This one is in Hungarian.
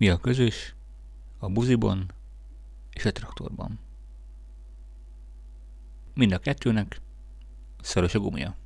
Mi a közös a buziban és a traktorban? Mind a kettőnek szoros a gumia.